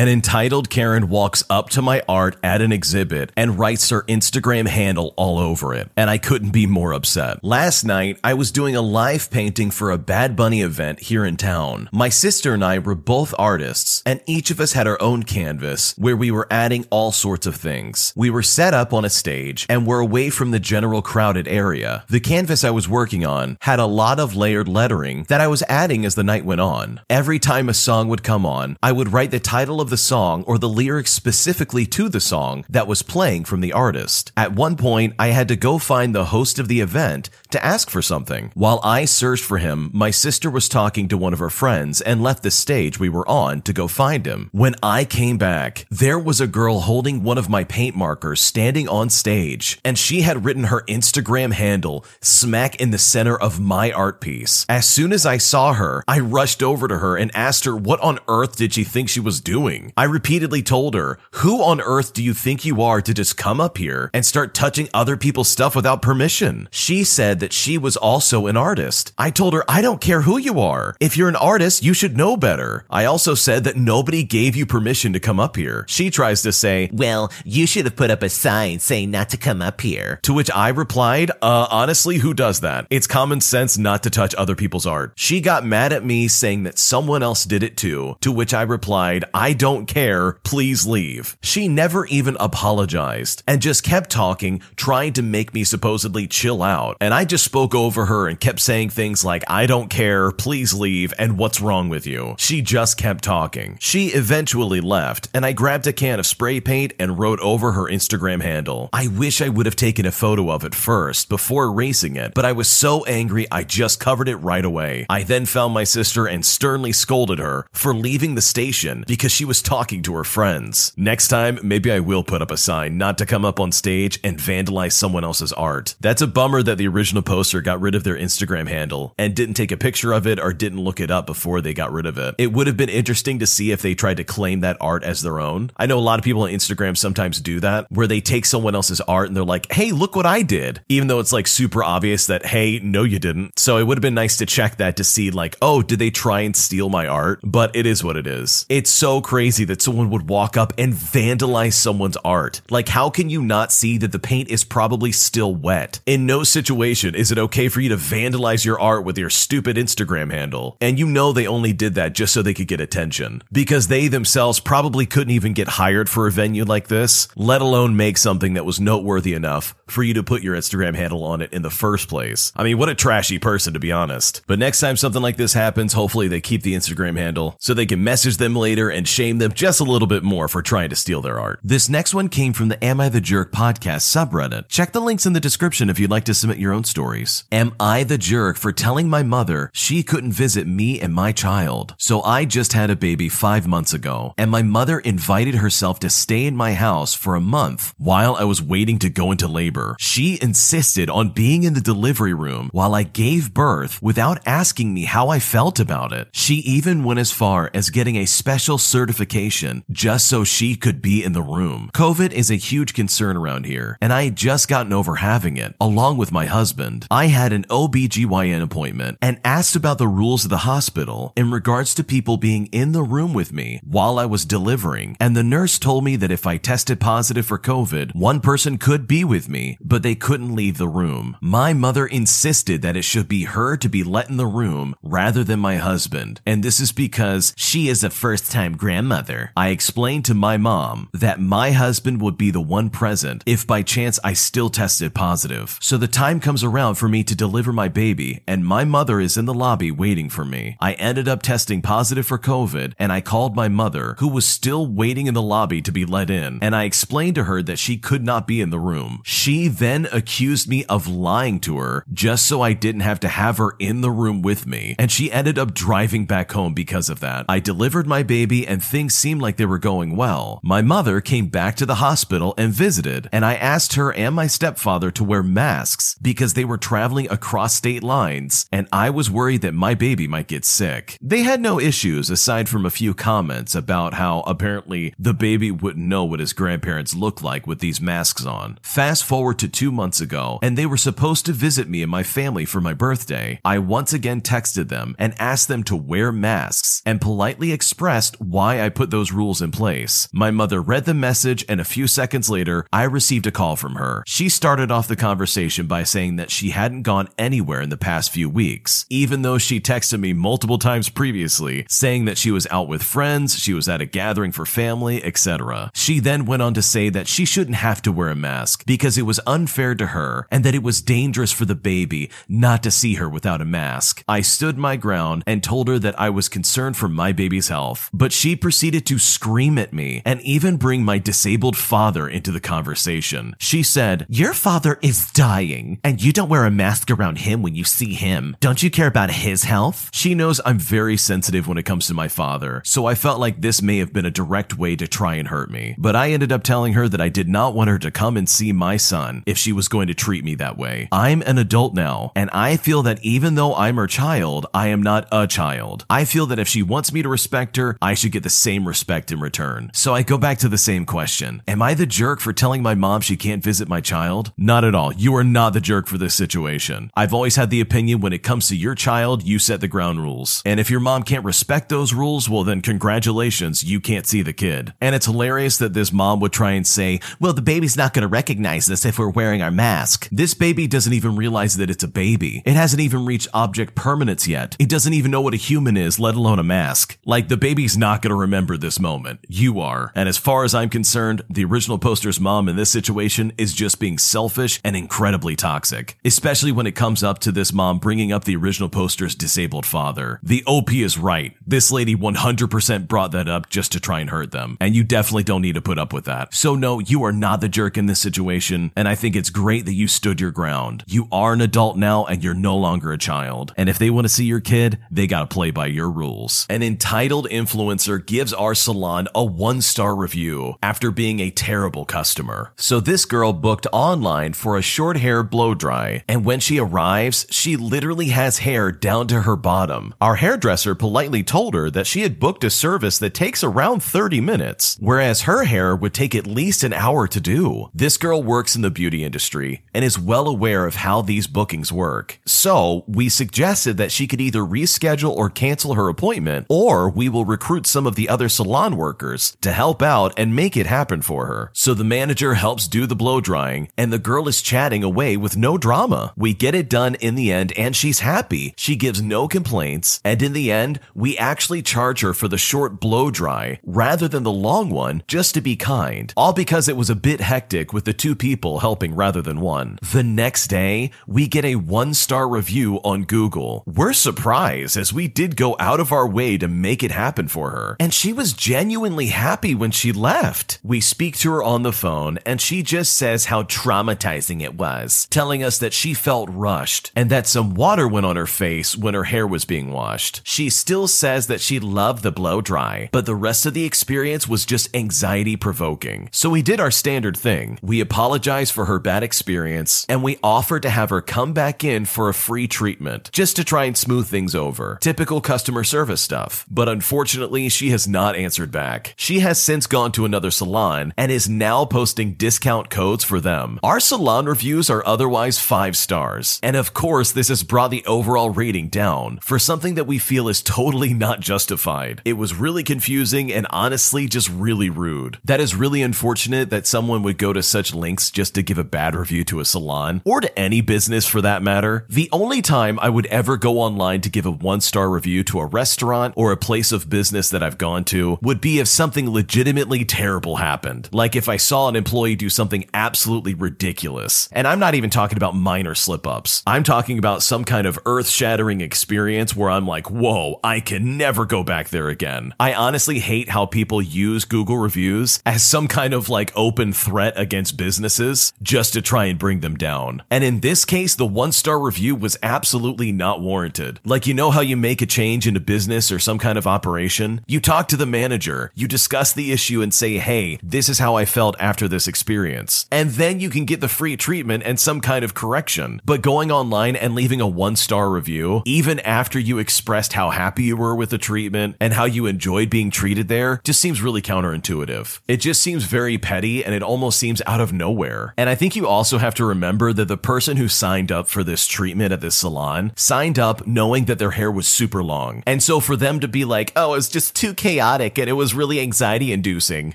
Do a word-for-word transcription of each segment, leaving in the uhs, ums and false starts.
An entitled Karen walks up to my art at an exhibit and writes her Instagram handle all over it, and I couldn't be more upset. Last night, I was doing a live painting for a Bad Bunny event here in town. My sister and I were both artists, and each of us had our own canvas where we were adding all sorts of things. We were set up on a stage and were away from the general crowded area. The canvas I was working on had a lot of layered lettering that I was adding as the night went on. Every time a song would come on, I would write the title of the song or the lyrics specifically to the song that was playing from the artist. At one point, I had to go find the host of the event to ask for something. While I searched for him, my sister was talking to one of her friends and left the stage we were on to go find him. When I came back, there was a girl holding one of my paint markers standing on stage, and she had written her Instagram handle smack in the center of my art piece. As soon as I saw her, I rushed over to her and asked her what on earth did she think she was doing. I repeatedly told her, "Who on earth do you think you are to just come up here and start touching other people's stuff without permission?" She said that she was also an artist. I told her, "I don't care who you are. If you're an artist, you should know better." I also said that nobody gave you permission to come up here. She tries to say, "Well, you should have put up a sign saying not to come up here." To which I replied, uh, honestly, who does that? It's common sense not to touch other people's art. She got mad at me saying that someone else did it too, to which I replied, "I don't care, please leave." She never even apologized and just kept talking, trying to make me supposedly chill out. And I just spoke over her and kept saying things like, "I don't care, please leave, and what's wrong with you?" She just kept talking. She eventually left, and I grabbed a can of spray paint and wrote over her Instagram handle. I wish I would have taken a photo of it first before erasing it, but I was so angry I just covered it right away. I then found my sister and sternly scolded her for leaving the station because she was talking to her friends. Next time, maybe I will put up a sign not to come up on stage and vandalize someone else's art. That's a bummer that the original poster got rid of their Instagram handle and didn't take a picture of it or didn't look it up before they got rid of it. It would have been interesting to see if they tried to claim that art as their own. I know a lot of people on Instagram sometimes do that, where they take someone else's art and they're like, "Hey, look what I did," even though it's like super obvious that, hey, no, you didn't. So it would have been nice to check that to see like, oh, did they try and steal my art? But it is what it is. It's so crazy that someone would walk up and vandalize someone's art. Like, how can you not see that the paint is probably still wet? In no situation is it okay for you to vandalize your art with your stupid Instagram handle. And you know they only did that just so they could get attention, because they themselves probably couldn't even get hired for a venue like this, let alone make something that was noteworthy enough for you to put your Instagram handle on it in the first place. I mean, what a trashy person, to be honest. But next time something like this happens, hopefully they keep the Instagram handle so they can message them later and shame them just a little bit more for trying to steal their art. This next one came from the Am I the Jerk podcast subreddit. Check the links in the description if you'd like to submit your own stories. Am I the jerk for telling my mother she couldn't visit me and my child? So I just had a baby five months ago, and my mother invited herself to stay in my house for a month while I was waiting to go into labor. She insisted on being in the delivery room while I gave birth without asking me how I felt about it. She even went as far as getting a special certification just so she could be in the room. COVID is a huge concern around here, and I had just gotten over having it, along with my husband. I had an O B G Y N appointment and asked about the rules of the hospital in regards to people being in the room with me while I was delivering, and the nurse told me that if I tested positive for COVID, one person could be with me, but they couldn't leave the room. My mother insisted that it should be her to be let in the room rather than my husband, and this is because she is a first-time grandmother. I explained to my mom that my husband would be the one present if by chance I still tested positive. So the time comes around for me to deliver my baby, and my mother is in the lobby waiting for me. I ended up testing positive for COVID, and I called my mother, who was still waiting in the lobby to be let in, and I explained to her that she could not be in the room. She then accused me of lying to her just so I didn't have to have her in the room with me, and she ended up driving back home because of that. I delivered my baby, and things seemed like they were going well. My mother came back to the hospital and visited, and I asked her and my stepfather to wear masks because they were traveling across state lines, and I was worried that my baby might get sick. They had no issues aside from a few comments about how apparently the baby wouldn't know what his grandparents look like with these masks on. Fast forward forward to two months ago, and they were supposed to visit me and my family for my birthday, I once again texted them and asked them to wear masks and politely expressed why I put those rules in place. My mother read the message, and a few seconds later, I received a call from her. She started off the conversation by saying that she hadn't gone anywhere in the past few weeks, even though she texted me multiple times previously, saying that she was out with friends, she was at a gathering for family, et cetera. She then went on to say that she shouldn't have to wear a mask because it was unfair to her and that it was dangerous for the baby not to see her without a mask. I stood my ground and told her that I was concerned for my baby's health, but she proceeded to scream at me and even bring my disabled father into the conversation. She said, "Your father is dying, and you don't wear a mask around him when you see him. Don't you care about his health?" She knows I'm very sensitive when it comes to my father, so I felt like this may have been a direct way to try and hurt me, but I ended up telling her that I did not want her to come and see my son if she was going to treat me that way. I'm an adult now, and I feel that even though I'm her child, I am not a child. I feel that if she wants me to respect her, I should get the same respect in return. So I go back to the same question. Am I the jerk for telling my mom she can't visit my child? Not at all. You are not the jerk for this situation. I've always had the opinion when it comes to your child, you set the ground rules. And if your mom can't respect those rules, well then congratulations, you can't see the kid. And it's hilarious that this mom would try and say, well, the baby's not going to recognize this if we're wearing our mask. This baby doesn't even realize that it's a baby. It hasn't even reached object permanence yet. It doesn't even know what a human is, let alone a mask. Like, the baby's not going to remember this moment. You are. And as far as I'm concerned, the original poster's mom in this situation is just being selfish and incredibly toxic, especially when it comes up to this mom bringing up the original poster's disabled father. The O P is right. This lady one hundred percent brought that up just to try and hurt them, and you definitely don't need to put up with that. So no, you are not the jerk in this situation, and I think it's great that you stood your ground. You are an adult now, and you're no longer a child, and if they want to see your kid, they gotta play by your rules. An entitled influencer gives our salon a one-star review after being a terrible customer. So this girl booked online for a short hair blow dry, and when she arrives, she literally has hair down to her bottom. Our hairdresser politely told her that she had booked a service that takes around thirty minutes, whereas her hair would take at least an hour to do. This girl works in the beauty industry and is well aware of how these bookings work. So we suggested that she could either reschedule or cancel her appointment, or we will recruit some of the other salon workers to help out and make it happen for her. So the manager helps do the blow drying, and the girl is chatting away with no drama. We get it done in the end, and she's happy. She gives no complaints, and in the end, we actually charge her for the short blow dry rather than the long one, just to be kind. All because it was a bit hectic with the two people helping rather than one. The next day, we get a one-star review on Google. We're surprised, as we did go out of our way to make it happen for her, and she was genuinely happy when she left. We speak to her on the phone, and she just says how traumatizing it was, telling us that she felt rushed and that some water went on her face when her hair was being washed. She still says that she loved the blow dry, but the rest of the experience was just anxiety provoking. So we did our standard thing. We apologized for her bad experience, and we offered to have her come back in for a free treatment just to try and smooth things over. Typical customer service stuff. But unfortunately, she has not answered back. She has since gone to another salon and is now posting discount codes for them. Our salon reviews are otherwise five stars, and of course, this has brought the overall rating down for something that we feel is totally not justified. It was really confusing and honestly just really rude. That is really unfortunate that someone would go to such lengths just to give a bad review to a salon, or to any business for that matter. The only time I would ever go online to give a one-star review to a restaurant or a place of business that I've gone to would be if something legitimately terrible happened. Like if I saw an employee do something absolutely ridiculous. And I'm not even talking about minor slip-ups. I'm talking about some kind of earth-shattering experience where I'm like, whoa, I can never go back there again. I honestly hate how people use Google reviews as some kind of like open threat against businesses just to try and bring them down. And in this case, the one-star review was absolutely not warranted. Like, you know how you make a change in a business or some kind of operation? You talk to the manager, you discuss the issue and say, hey, this is how I felt after this experience. And then you can get the free treatment and some kind of correction. But going online and leaving a one-star review, even after you expressed how happy you were with the treatment and how you enjoyed being treated there, just seems really counterintuitive. It just seems very petty, and it almost seems out of nowhere. care. And I think you also have to remember that the person who signed up for this treatment at this salon signed up knowing that their hair was super long. And so for them to be like, oh, it's just too chaotic and it was really anxiety inducing,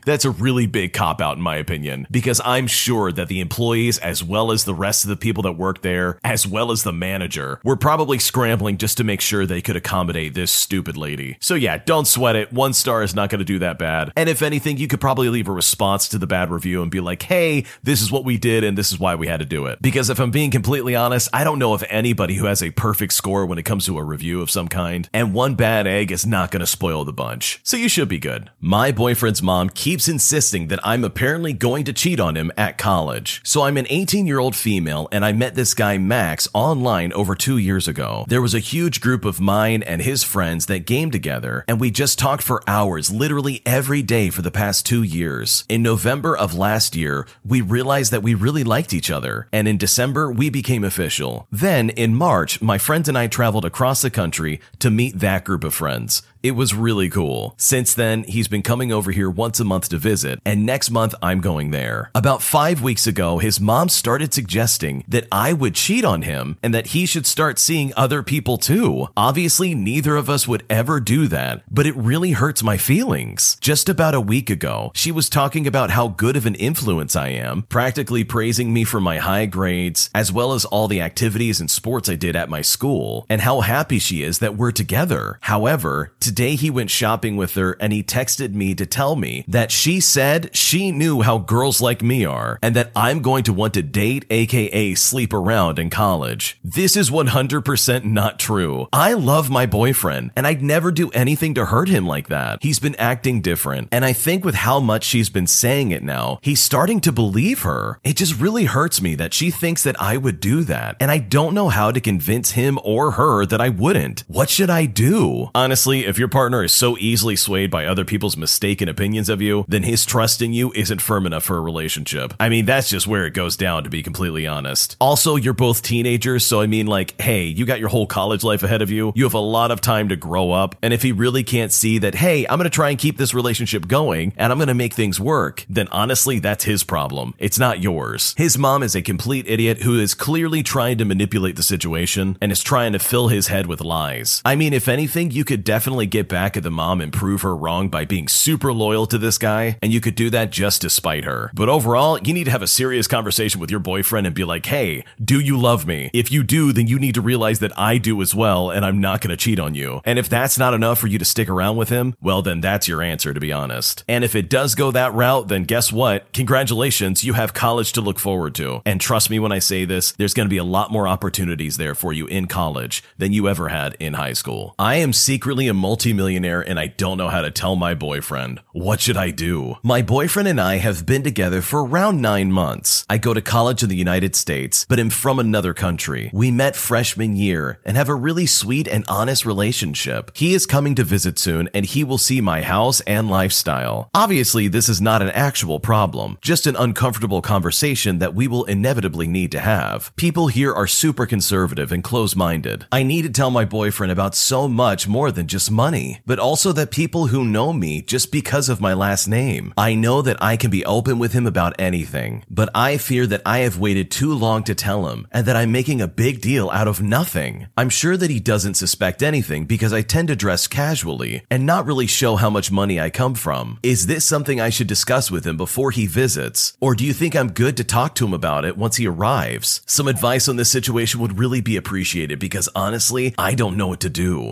that's a really big cop out in my opinion, because I'm sure that the employees, as well as the rest of the people that work there, as well as the manager, were probably scrambling just to make sure they could accommodate this stupid lady. So yeah, don't sweat it. One star is not going to do that bad. And if anything, you could probably leave a response to the bad review and be like, hey, this is what we did and this is why we had to do it. Because if I'm being completely honest, I don't know of anybody who has a perfect score when it comes to a review of some kind, and one bad egg is not going to spoil the bunch. So you should be good. My boyfriend's mom keeps insisting that I'm apparently going to cheat on him at college. So I'm an eighteen-year-old female and I met this guy Max online over two years ago. There was a huge group of mine and his friends that game together, and we just talked for hours literally every day for the past two years. In November of last year, we realized that we really liked each other, and in December, we became official. Then, in March, my friends and I traveled across the country to meet that group of friends. It was really cool. Since then, he's been coming over here once a month to visit, and next month I'm going there. About five weeks ago, his mom started suggesting that I would cheat on him and that he should start seeing other people too. Obviously, neither of us would ever do that, but it really hurts my feelings. Just about a week ago, she was talking about how good of an influence I am, practically praising me for my high grades, as well as all the activities and sports I did at my school, and how happy she is that we're together. However, today Today he went shopping with her and he texted me to tell me that she said she knew how girls like me are and that I'm going to want to date, aka sleep around in college. This is one hundred percent not true. I love my boyfriend and I'd never do anything to hurt him like that. He's been acting different, and I think with how much she's been saying it now, he's starting to believe her. It just really hurts me that she thinks that I would do that, and I don't know how to convince him or her that I wouldn't. What should I do? Honestly, if you're Your partner is so easily swayed by other people's mistaken opinions of you, then his trust in you isn't firm enough for a relationship. I mean, that's just where it goes down, to be completely honest. Also, you're both teenagers, so I mean, like, hey, you got your whole college life ahead of you. You have a lot of time to grow up, and if he really can't see that, hey, I'm gonna try and keep this relationship going and I'm gonna make things work, then honestly, that's his problem. It's not yours. His mom is a complete idiot who is clearly trying to manipulate the situation and is trying to fill his head with lies. I mean, if anything, you could definitely get get back at the mom and prove her wrong by being super loyal to this guy, and you could do that just to spite her. But overall, you need to have a serious conversation with your boyfriend and be like, hey, do you love me? If you do, then you need to realize that I do as well, and I'm not gonna cheat on you. And if that's not enough for you to stick around with him, well, then that's your answer, to be honest. And if it does go that route, then guess what? Congratulations, you have college to look forward to. And trust me when I say this, there's gonna be a lot more opportunities there for you in college than you ever had in high school. I am secretly a multi millionaire and I don't know how to tell my boyfriend. What should I do? My boyfriend and I have been together for around nine months. I go to college in the United States, but am from another country. We met freshman year and have a really sweet and honest relationship. He is coming to visit soon and he will see my house and lifestyle. Obviously, this is not an actual problem, just an uncomfortable conversation that we will inevitably need to have. People here are super conservative and close-minded. I need to tell my boyfriend about so much more than just money. But also that people who know me just because of my last name. I know that I can be open with him about anything, but I fear that I have waited too long to tell him and that I'm making a big deal out of nothing. I'm sure that he doesn't suspect anything because I tend to dress casually and not really show how much money I come from. Is this something I should discuss with him before he visits? Or do you think I'm good to talk to him about it once he arrives? Some advice on this situation would really be appreciated because honestly, I don't know what to do.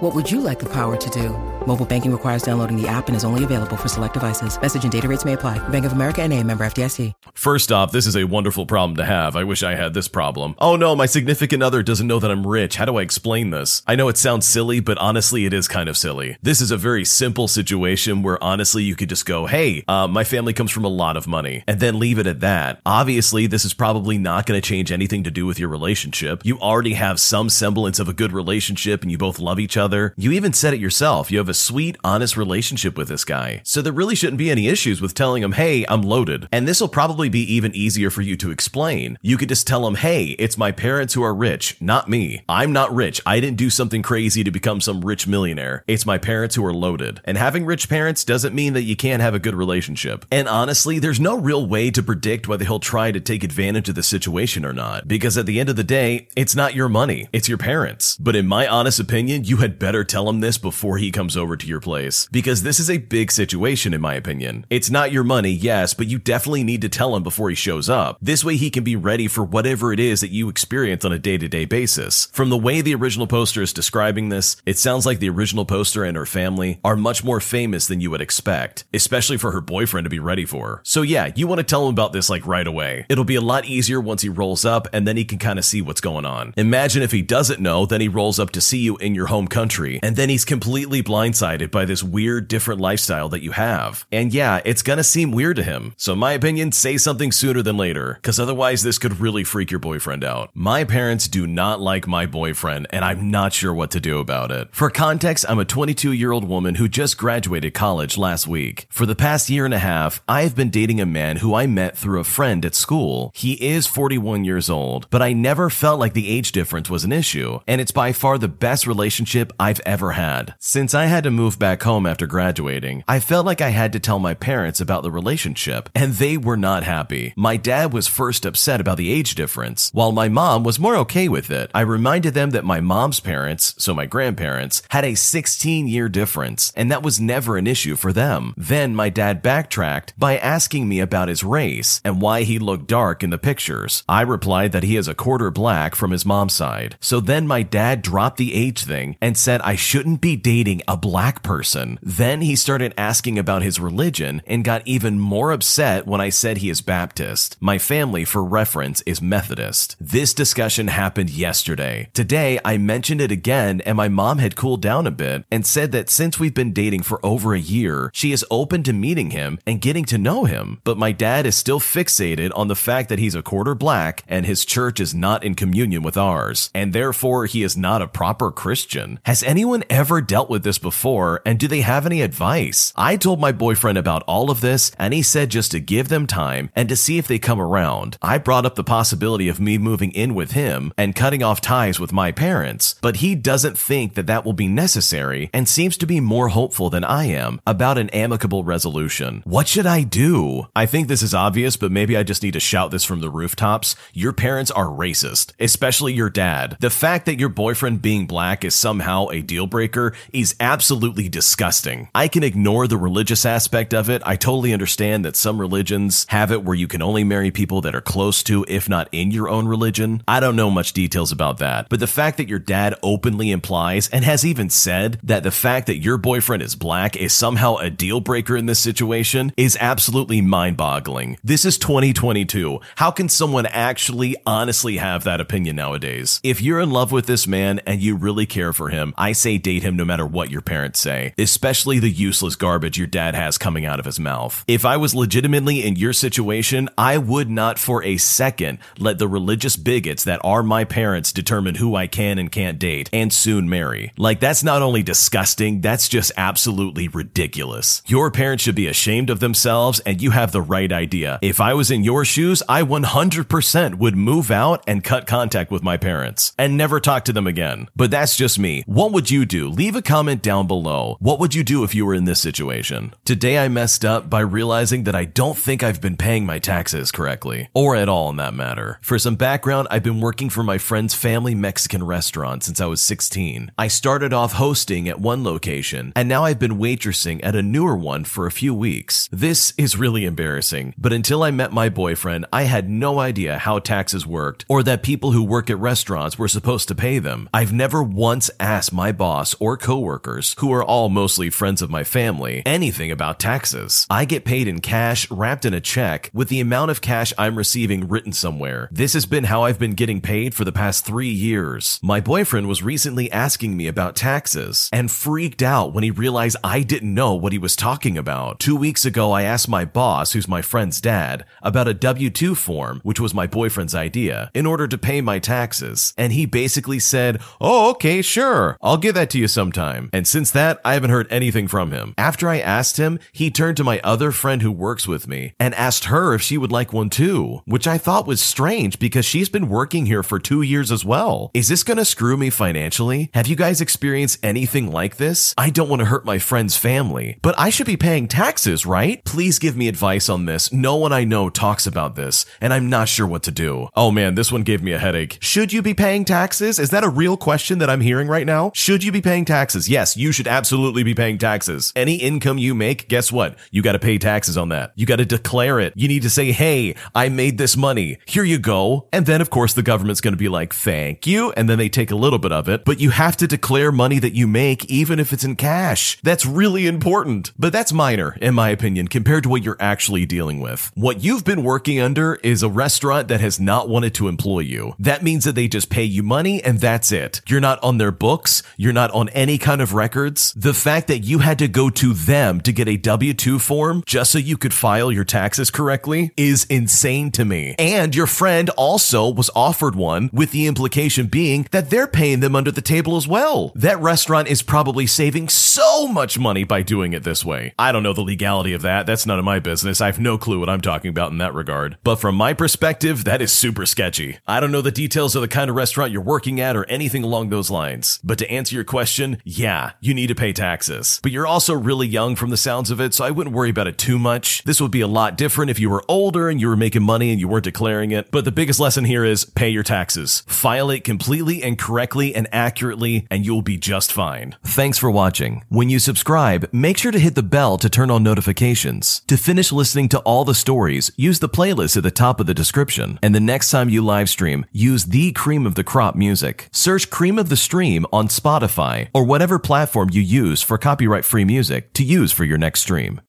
What would you like the power to do? Mobile banking requires downloading the app and is only available for select devices. Message and data rates may apply. Bank of America N A, member F D I C. First off, this is a wonderful problem to have. I wish I had this problem. Oh no, my significant other doesn't know that I'm rich. How do I explain this? I know it sounds silly, but honestly, it is kind of silly. This is a very simple situation where honestly, you could just go, hey, uh, my family comes from a lot of money, and then leave it at that. Obviously, this is probably not going to change anything to do with your relationship. You already have some semblance of a good relationship and you both love each other. You even said it yourself. You have a sweet, honest relationship with this guy. So there really shouldn't be any issues with telling him, hey, I'm loaded. And this will probably be even easier for you to explain. You could just tell him, hey, it's my parents who are rich, not me. I'm not rich. I didn't do something crazy to become some rich millionaire. It's my parents who are loaded. And having rich parents doesn't mean that you can't have a good relationship. And honestly, there's no real way to predict whether he'll try to take advantage of the situation or not. Because at the end of the day, it's not your money. It's your parents. But in my honest opinion, you had better tell him this before he comes over. over to your place, because this is a big situation in my opinion. It's not your money, yes, but you definitely need to tell him before he shows up. This way he can be ready for whatever it is that you experience on a day-to-day basis. From the way the original poster is describing this, it sounds like the original poster and her family are much more famous than you would expect, especially for her boyfriend to be ready for. So yeah, you want to tell him about this like right away. It'll be a lot easier once he rolls up and then he can kind of see what's going on. Imagine if he doesn't know, then he rolls up to see you in your home country and then he's completely blind blindsided by this weird different lifestyle that you have. And yeah, it's gonna seem weird to him. So in my opinion, say something sooner than later, because otherwise this could really freak your boyfriend out. My parents do not like my boyfriend and I'm not sure what to do about it. For context, I'm a twenty-two-year-old woman who just graduated college last week. For the past year and a half, I've been dating a man who I met through a friend at school. He is forty-one years old, but I never felt like the age difference was an issue, and it's by far the best relationship I've ever had. Since I had to move back home after graduating, I felt like I had to tell my parents about the relationship, and they were not happy. My dad was first upset about the age difference, while my mom was more okay with it. I reminded them that my mom's parents, so my grandparents, had a sixteen-year difference, and that was never an issue for them. Then my dad backtracked by asking me about his race and why he looked dark in the pictures. I replied that he is a quarter black from his mom's side. So then my dad dropped the age thing and said I shouldn't be dating a black person. Then he started asking about his religion and got even more upset when I said he is Baptist. My family, for reference, is Methodist. This discussion happened yesterday. Today, I mentioned it again and my mom had cooled down a bit and said that since we've been dating for over a year, she is open to meeting him and getting to know him. But my dad is still fixated on the fact that he's a quarter black and his church is not in communion with ours, and therefore he is not a proper Christian. Has anyone ever dealt with this before? before and do they have any advice? I told my boyfriend about all of this and he said just to give them time and to see if they come around. I brought up the possibility of me moving in with him and cutting off ties with my parents, but he doesn't think that that will be necessary and seems to be more hopeful than I am about an amicable resolution. What should I do? I think this is obvious, but maybe I just need to shout this from the rooftops. Your parents are racist, especially your dad. The fact that your boyfriend being black is somehow a deal breaker is absolutely Absolutely disgusting. I can ignore the religious aspect of it. I totally understand that some religions have it where you can only marry people that are close to, if not in your own religion. I don't know much details about that, but the fact that your dad openly implies and has even said that the fact that your boyfriend is black is somehow a deal breaker in this situation is absolutely mind-boggling. This is twenty twenty-two. How can someone actually honestly have that opinion nowadays? If you're in love with this man and you really care for him, I say date him no matter what your parents parents say, especially the useless garbage your dad has coming out of his mouth. If I was legitimately in your situation, I would not for a second let the religious bigots that are my parents determine who I can and can't date and soon marry. Like, that's not only disgusting, that's just absolutely ridiculous. Your parents should be ashamed of themselves, and you have the right idea. If I was in your shoes, I one hundred percent would move out and cut contact with my parents and never talk to them again. But that's just me. What would you do? Leave a comment down below. What would you do if you were in this situation? Today I messed up by realizing that I don't think I've been paying my taxes correctly, or at all in that matter. For some background, I've been working for my friend's family Mexican restaurant since I was sixteen. I started off hosting at one location, and now I've been waitressing at a newer one for a few weeks. This is really embarrassing, but until I met my boyfriend, I had no idea how taxes worked or that people who work at restaurants were supposed to pay them. I've never once asked my boss or coworkers, who are all mostly friends of my family, anything about taxes. I get paid in cash, wrapped in a check, with the amount of cash I'm receiving written somewhere. This has been how I've been getting paid for the past three years. My boyfriend was recently asking me about taxes and freaked out when he realized I didn't know what he was talking about. Two weeks ago, I asked my boss, who's my friend's dad, about a W two form, which was my boyfriend's idea, in order to pay my taxes, and he basically said, "Oh, okay, sure, I'll give that to you sometime." And since that, I haven't heard anything from him. After I asked him, he turned to my other friend who works with me and asked her if she would like one too, which I thought was strange because she's been working here for two years as well. Is this gonna screw me financially? Have you guys experienced anything like this? I don't want to hurt my friend's family, but I should be paying taxes, right? Please give me advice on this. No one I know talks about this, and I'm not sure what to do. Oh man, this one gave me a headache. Should you be paying taxes? Is that a real question that I'm hearing right now? Should you be paying taxes? Yes, you should absolutely be paying taxes. Any income you make, guess what? You got to pay taxes on that. You got to declare it. You need to say, "Hey, I made this money. Here you go." And then, of course, the government's going to be like, "Thank you." And then they take a little bit of it. But you have to declare money that you make, even if it's in cash. That's really important. But that's minor, in my opinion, compared to what you're actually dealing with. What you've been working under is a restaurant that has not wanted to employ you. That means that they just pay you money and that's it. You're not on their books. You're not on any kind of records. The fact that you had to go to them to get a W two form just so you could file your taxes correctly is insane to me. And your friend also was offered one, with the implication being that they're paying them under the table as well. That restaurant is probably saving so much money by doing it this way. I don't know the legality of that. That's none of my business. I have no clue what I'm talking about in that regard. But from my perspective, that is super sketchy. I don't know the details of the kind of restaurant you're working at or anything along those lines. But to answer your question, yeah, you need to pay taxes. But you're also really young from the sounds of it, so I wouldn't worry about it too much. This would be a lot different if you were older and you were making money and you weren't declaring it. But the biggest lesson here is pay your taxes. File it completely and correctly and accurately, and you'll be just fine. Thanks for watching. When you subscribe, make sure to hit the bell to turn on notifications. To finish listening to all the stories, use the playlist at the top of the description. And the next time you live stream, use the Cream of the Crop music. Search Cream of the Stream on Spotify or whatever platform you use for copyright-free music to use for your next stream.